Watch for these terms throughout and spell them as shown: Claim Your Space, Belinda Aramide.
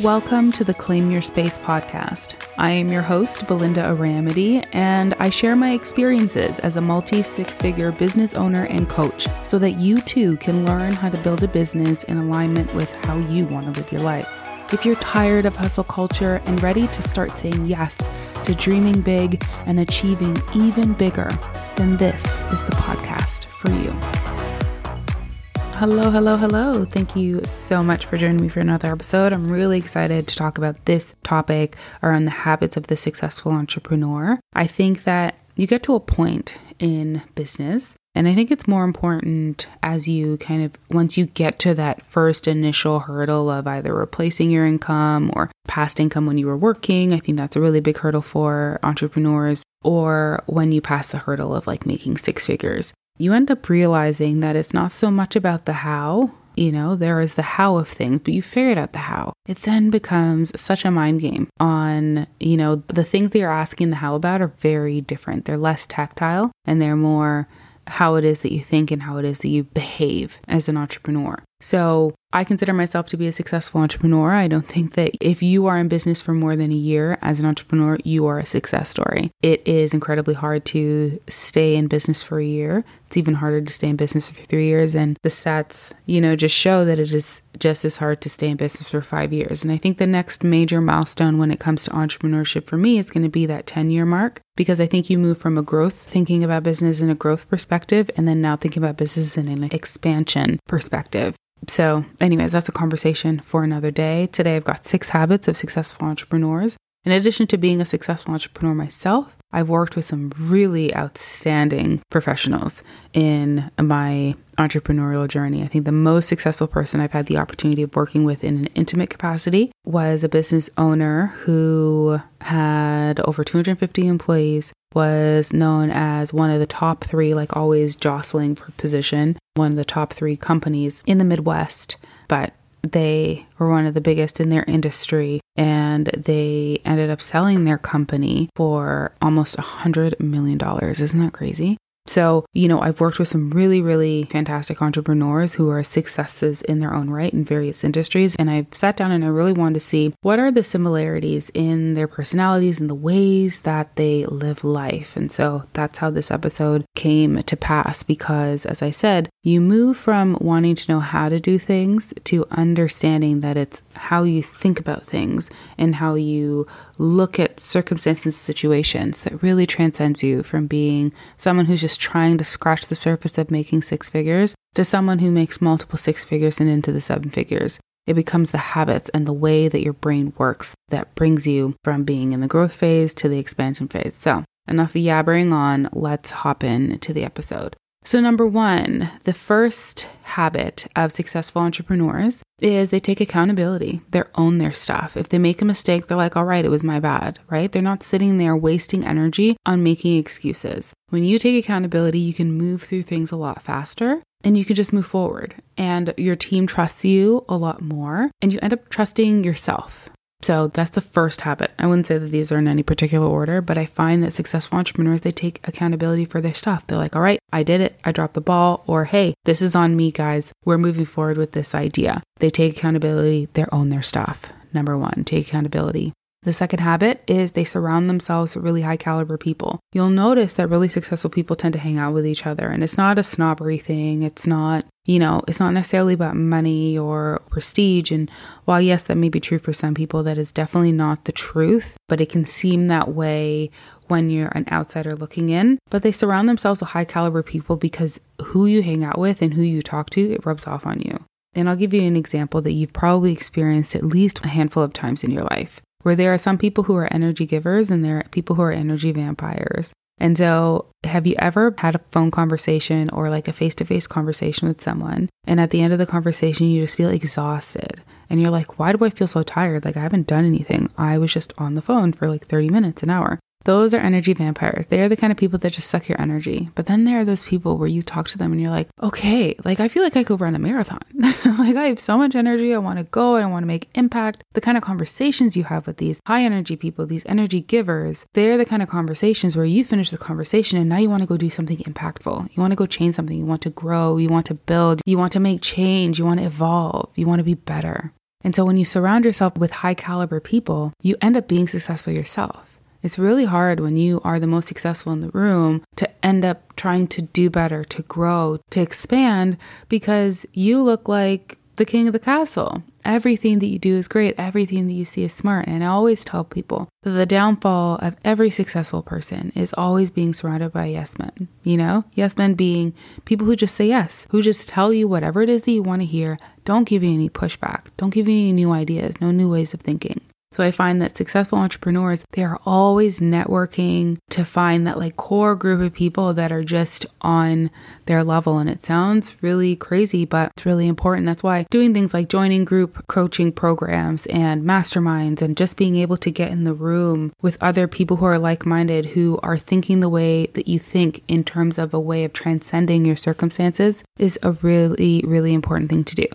Welcome to the Claim Your Space podcast. I am your host, Belinda Aramide, and I share my experiences as a multi-six-figure business owner and coach so that you too can learn how to build a business in alignment with how you want to live your life. If you're tired of hustle culture and ready to start saying yes to dreaming big and achieving even bigger, then this is the podcast for you. Hello, hello, hello. Thank you so much for joining me for another episode. I'm really excited to talk about this topic around the habits of the successful entrepreneur. I think that you get to a point in business, and I think it's more important as you once you get to that first initial hurdle of either replacing your income or past income when you were working. I think that's a really big hurdle for entrepreneurs, or when you pass the hurdle of making six figures. You end up realizing that it's not so much about the how, there is the how of things, but you figured out the how. It then becomes such a mind game on, the things that you're asking the how about are very different. They're less tactile and they're more how it is that you think and how it is that you behave as an entrepreneur. So I consider myself to be a successful entrepreneur. I don't think that if you are in business for more than a year as an entrepreneur, you are a success story. It is incredibly hard to stay in business for a year. It's even harder to stay in business for 3 years. And the stats, just show that it is just as hard to stay in business for 5 years. And I think the next major milestone when it comes to entrepreneurship for me is going to be that 10-year mark, because I think you move from a growth, thinking about business in a growth perspective, and then now thinking about business in an expansion perspective. So anyways, that's a conversation for another day. Today, I've got 6 habits of successful entrepreneurs. In addition to being a successful entrepreneur myself, I've worked with some really outstanding professionals in my entrepreneurial journey. I think the most successful person I've had the opportunity of working with in an intimate capacity was a business owner who had over 250 employees, was known as one of the top 3, always jostling for position, one of the top 3 companies in the Midwest, but they were one of the biggest in their industry, and they ended up selling their company for almost $100 million. Isn't that crazy? So, I've worked with some really, really fantastic entrepreneurs who are successes in their own right in various industries. And I've sat down and I really wanted to see what are the similarities in their personalities and the ways that they live life. And so that's how this episode came to pass, because as I said, you move from wanting to know how to do things to understanding that it's how you think about things and how you look at circumstances and situations that really transcends you from being someone who's just trying to scratch the surface of making six figures to someone who makes multiple six figures and into the seven figures. It becomes the habits and the way that your brain works that brings you from being in the growth phase to the expansion phase. So enough yabbering on, let's hop in to the episode. So number 1, the first habit of successful entrepreneurs is they take accountability. They own their stuff. If they make a mistake, they're like, all right, it was my bad, right? They're not sitting there wasting energy on making excuses. When you take accountability, you can move through things a lot faster and you can just move forward, and your team trusts you a lot more and you end up trusting yourself. So that's the first habit. I wouldn't say that these are in any particular order, but I find that successful entrepreneurs, they take accountability for their stuff. They're like, all right, I did it. I dropped the ball. Or, hey, this is on me, guys. We're moving forward with this idea. They take accountability. They own their stuff. Number 1, take accountability. The second habit is they surround themselves with really high caliber people. You'll notice that really successful people tend to hang out with each other, and it's not a snobbery thing. It's not, it's not necessarily about money or prestige. And while yes, that may be true for some people, that is definitely not the truth, but it can seem that way when you're an outsider looking in. But they surround themselves with high caliber people because who you hang out with and who you talk to, it rubs off on you. And I'll give you an example that you've probably experienced at least a handful of times in your life, where there are some people who are energy givers and there are people who are energy vampires. And so have you ever had a phone conversation or a face-to-face conversation with someone, and at the end of the conversation, you just feel exhausted and you're like, why do I feel so tired? I haven't done anything. I was just on the phone for 30 minutes, an hour. Those are energy vampires. They are the kind of people that just suck your energy. But then there are those people where you talk to them and you're like, okay, I feel like I could run a marathon. I have so much energy. I want to go. I want to make impact. The kind of conversations you have with these high energy people, these energy givers, they're the kind of conversations where you finish the conversation and now you want to go do something impactful. You want to go change something. You want to grow. You want to build. You want to make change. You want to evolve. You want to be better. And so when you surround yourself with high caliber people, you end up being successful yourself. It's really hard when you are the most successful in the room to end up trying to do better, to grow, to expand, because you look like the king of the castle. Everything that you do is great. Everything that you see is smart. And I always tell people that the downfall of every successful person is always being surrounded by yes men. You know, yes men being people who just say yes, who just tell you whatever it is that you want to hear, don't give you any pushback, don't give you any new ideas, no new ways of thinking. So I find that successful entrepreneurs, they are always networking to find that like core group of people that are just on their level. And it sounds really crazy, but it's really important. That's why doing things like joining group coaching programs and masterminds and just being able to get in the room with other people who are like-minded, who are thinking the way that you think in terms of a way of transcending your circumstances is a really, really important thing to do.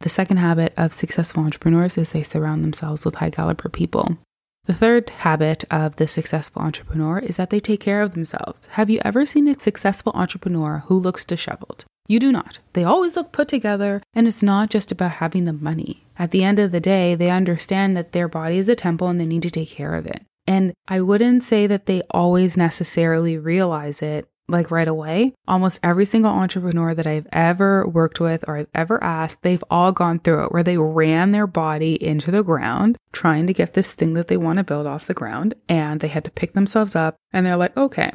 The second habit of successful entrepreneurs is they surround themselves with high caliber people. The third habit of the successful entrepreneur is that they take care of themselves. Have you ever seen a successful entrepreneur who looks disheveled? You do not. They always look put together, and it's not just about having the money. At the end of the day, they understand that their body is a temple and they need to take care of it. And I wouldn't say that they always necessarily realize it like right away. Almost every single entrepreneur that I've ever worked with or I've ever asked, they've all gone through it where they ran their body into the ground trying to get this thing that they want to build off the ground, and they had to pick themselves up and they're like, okay,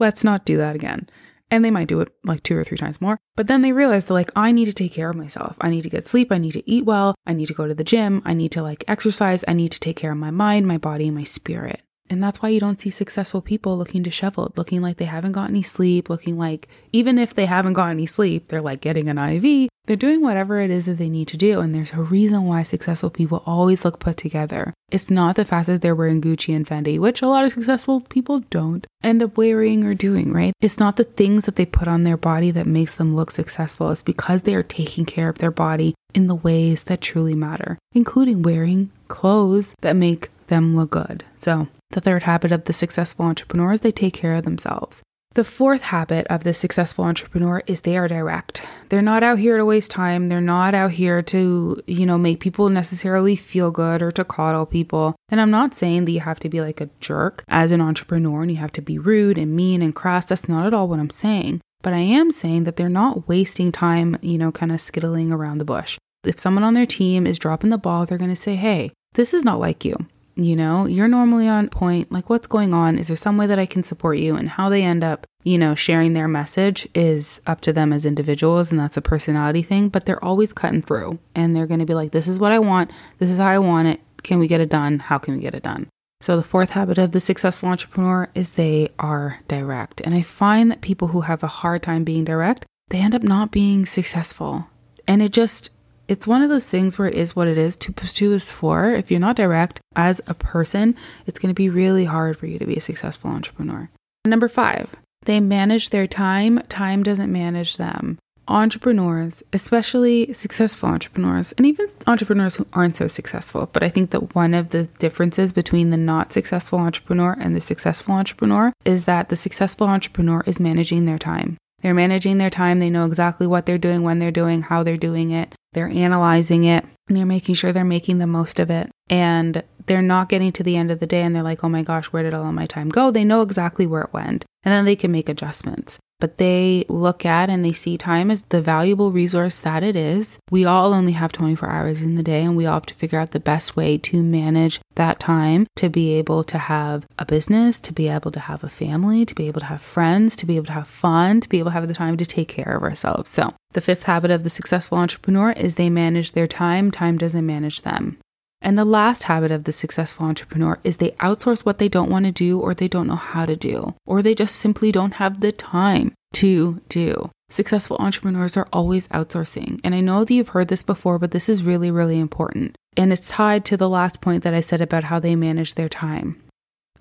let's not do that again. And they might do it like 2 or 3 times more. But then they realize they're like, I need to take care of myself. I need to get sleep. I need to eat well. I need to go to the gym. I need to like exercise. I need to take care of my mind, my body, my spirit. And that's why you don't see successful people looking disheveled, looking like they haven't got any sleep, looking like even if they haven't got any sleep, they're like getting an IV. They're doing whatever it is that they need to do. And there's a reason why successful people always look put together. It's not the fact that they're wearing Gucci and Fendi, which a lot of successful people don't end up wearing or doing, right? It's not the things that they put on their body that makes them look successful. It's because they are taking care of their body in the ways that truly matter, including wearing clothes that make them look good. So the third habit of the successful entrepreneur is they take care of themselves. The fourth habit of the successful entrepreneur is they are direct. They're not out here to waste time. They're not out here to, make people necessarily feel good or to coddle people. And I'm not saying that you have to be like a jerk as an entrepreneur and you have to be rude and mean and crass. That's not at all what I'm saying. But I am saying that they're not wasting time, kind of skittling around the bush. If someone on their team is dropping the ball, they're going to say, hey, this is not like you. You're normally on point, like what's going on? Is there some way that I can support you? And how they end up, sharing their message is up to them as individuals, and that's a personality thing, but they're always cutting through and they're going to be like, this is what I want. This is how I want it. Can we get it done? How can we get it done? So the fourth habit of the successful entrepreneur is they are direct. And I find that people who have a hard time being direct, they end up not being successful. And it's one of those things where it is what it is. 2 plus 2 is 4. If you're not direct as a person, it's going to be really hard for you to be a successful entrepreneur. Number 5, they manage their time. Time doesn't manage them. Entrepreneurs, especially successful entrepreneurs, and even entrepreneurs who aren't so successful, but I think that one of the differences between the not successful entrepreneur and the successful entrepreneur is that the successful entrepreneur is managing their time. They're managing their time. They know exactly what they're doing, when they're doing, how they're doing it. They're analyzing it. And they're making sure they're making the most of it. And they're not getting to the end of the day and they're like, oh my gosh, where did all of my time go? They know exactly where it went. And then they can make adjustments. But they look at and they see time as the valuable resource that it is. We all only have 24 hours in the day, and we all have to figure out the best way to manage that time to be able to have a business, to be able to have a family, to be able to have friends, to be able to have fun, to be able to have the time to take care of ourselves. So the fifth habit of the successful entrepreneur is they manage their time. Time doesn't manage them. And the last habit of the successful entrepreneur is they outsource what they don't want to do, or they don't know how to do, or they just simply don't have the time to do. Successful entrepreneurs are always outsourcing. And I know that you've heard this before, but this is really, really important. And it's tied to the last point that I said about how they manage their time.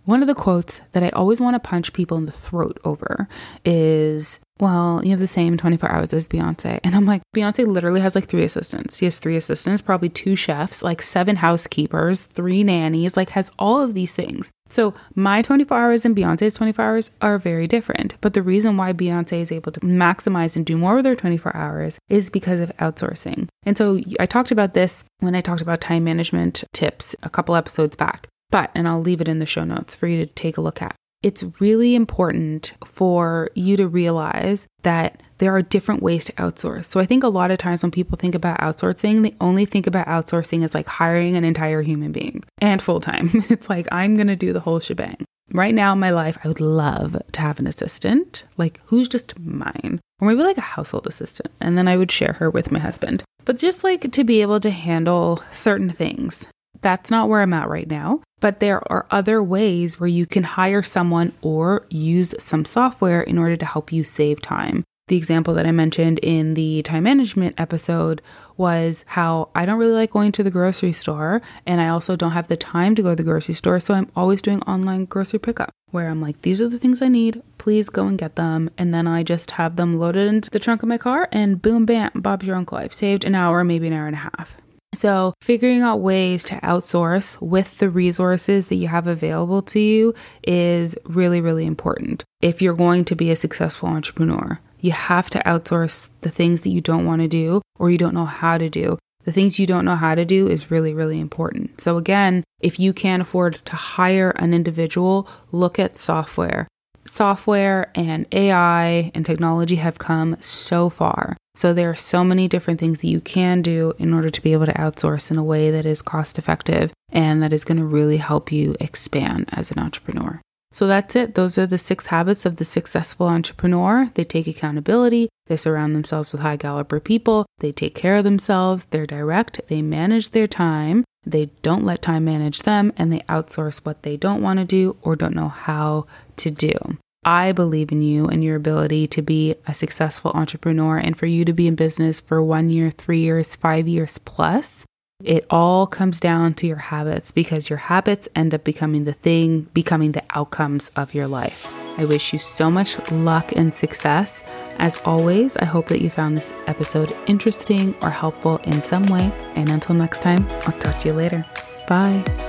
One of the quotes that I always want to punch people in the throat over is well, you have the same 24 hours as Beyonce. And I'm like, Beyonce literally has like 3 assistants. She has 3 assistants, probably 2 chefs, like 7 housekeepers, 3 nannies, like has all of these things. So my 24 hours and Beyonce's 24 hours are very different. But the reason why Beyonce is able to maximize and do more with her 24 hours is because of outsourcing. And so I talked about this when I talked about time management tips a couple episodes back, and I'll leave it in the show notes for you to take a look at. It's really important for you to realize that there are different ways to outsource. So I think a lot of times when people think about outsourcing, they only think about outsourcing as like hiring an entire human being and full time. It's like, I'm going to do the whole shebang. Right now in my life, I would love to have an assistant, like who's just mine, or maybe like a household assistant. And then I would share her with my husband, but just like to be able to handle certain things. That's not where I'm at right now, but there are other ways where you can hire someone or use some software in order to help you save time. The example that I mentioned in the time management episode was how I don't really like going to the grocery store, and I also don't have the time to go to the grocery store. So I'm always doing online grocery pickup where I'm like, these are the things I need. Please go and get them. And then I just have them loaded into the trunk of my car and boom, bam, Bob's your uncle. I've saved an hour, maybe an hour and a half. So figuring out ways to outsource with the resources that you have available to you is really, really important. If you're going to be a successful entrepreneur, you have to outsource the things that you don't want to do or you don't know how to do. The things you don't know how to do is really, really important. So again, if you can't afford to hire an individual, look at software. Software and AI and technology have come so far. So there are so many different things that you can do in order to be able to outsource in a way that is cost effective and that is going to really help you expand as an entrepreneur. So that's it. Those are the 6 habits of the successful entrepreneur. They take accountability. They surround themselves with high caliber people. They take care of themselves. They're direct. They manage their time. They don't let time manage them, and they outsource what they don't want to do or don't know how to do. I believe in you and your ability to be a successful entrepreneur, and for you to be in business for 1 year, 3 years, 5 years plus. It all comes down to your habits, because your habits end up becoming the outcomes of your life. I wish you so much luck and success. As always, I hope that you found this episode interesting or helpful in some way. And until next time, I'll talk to you later. Bye.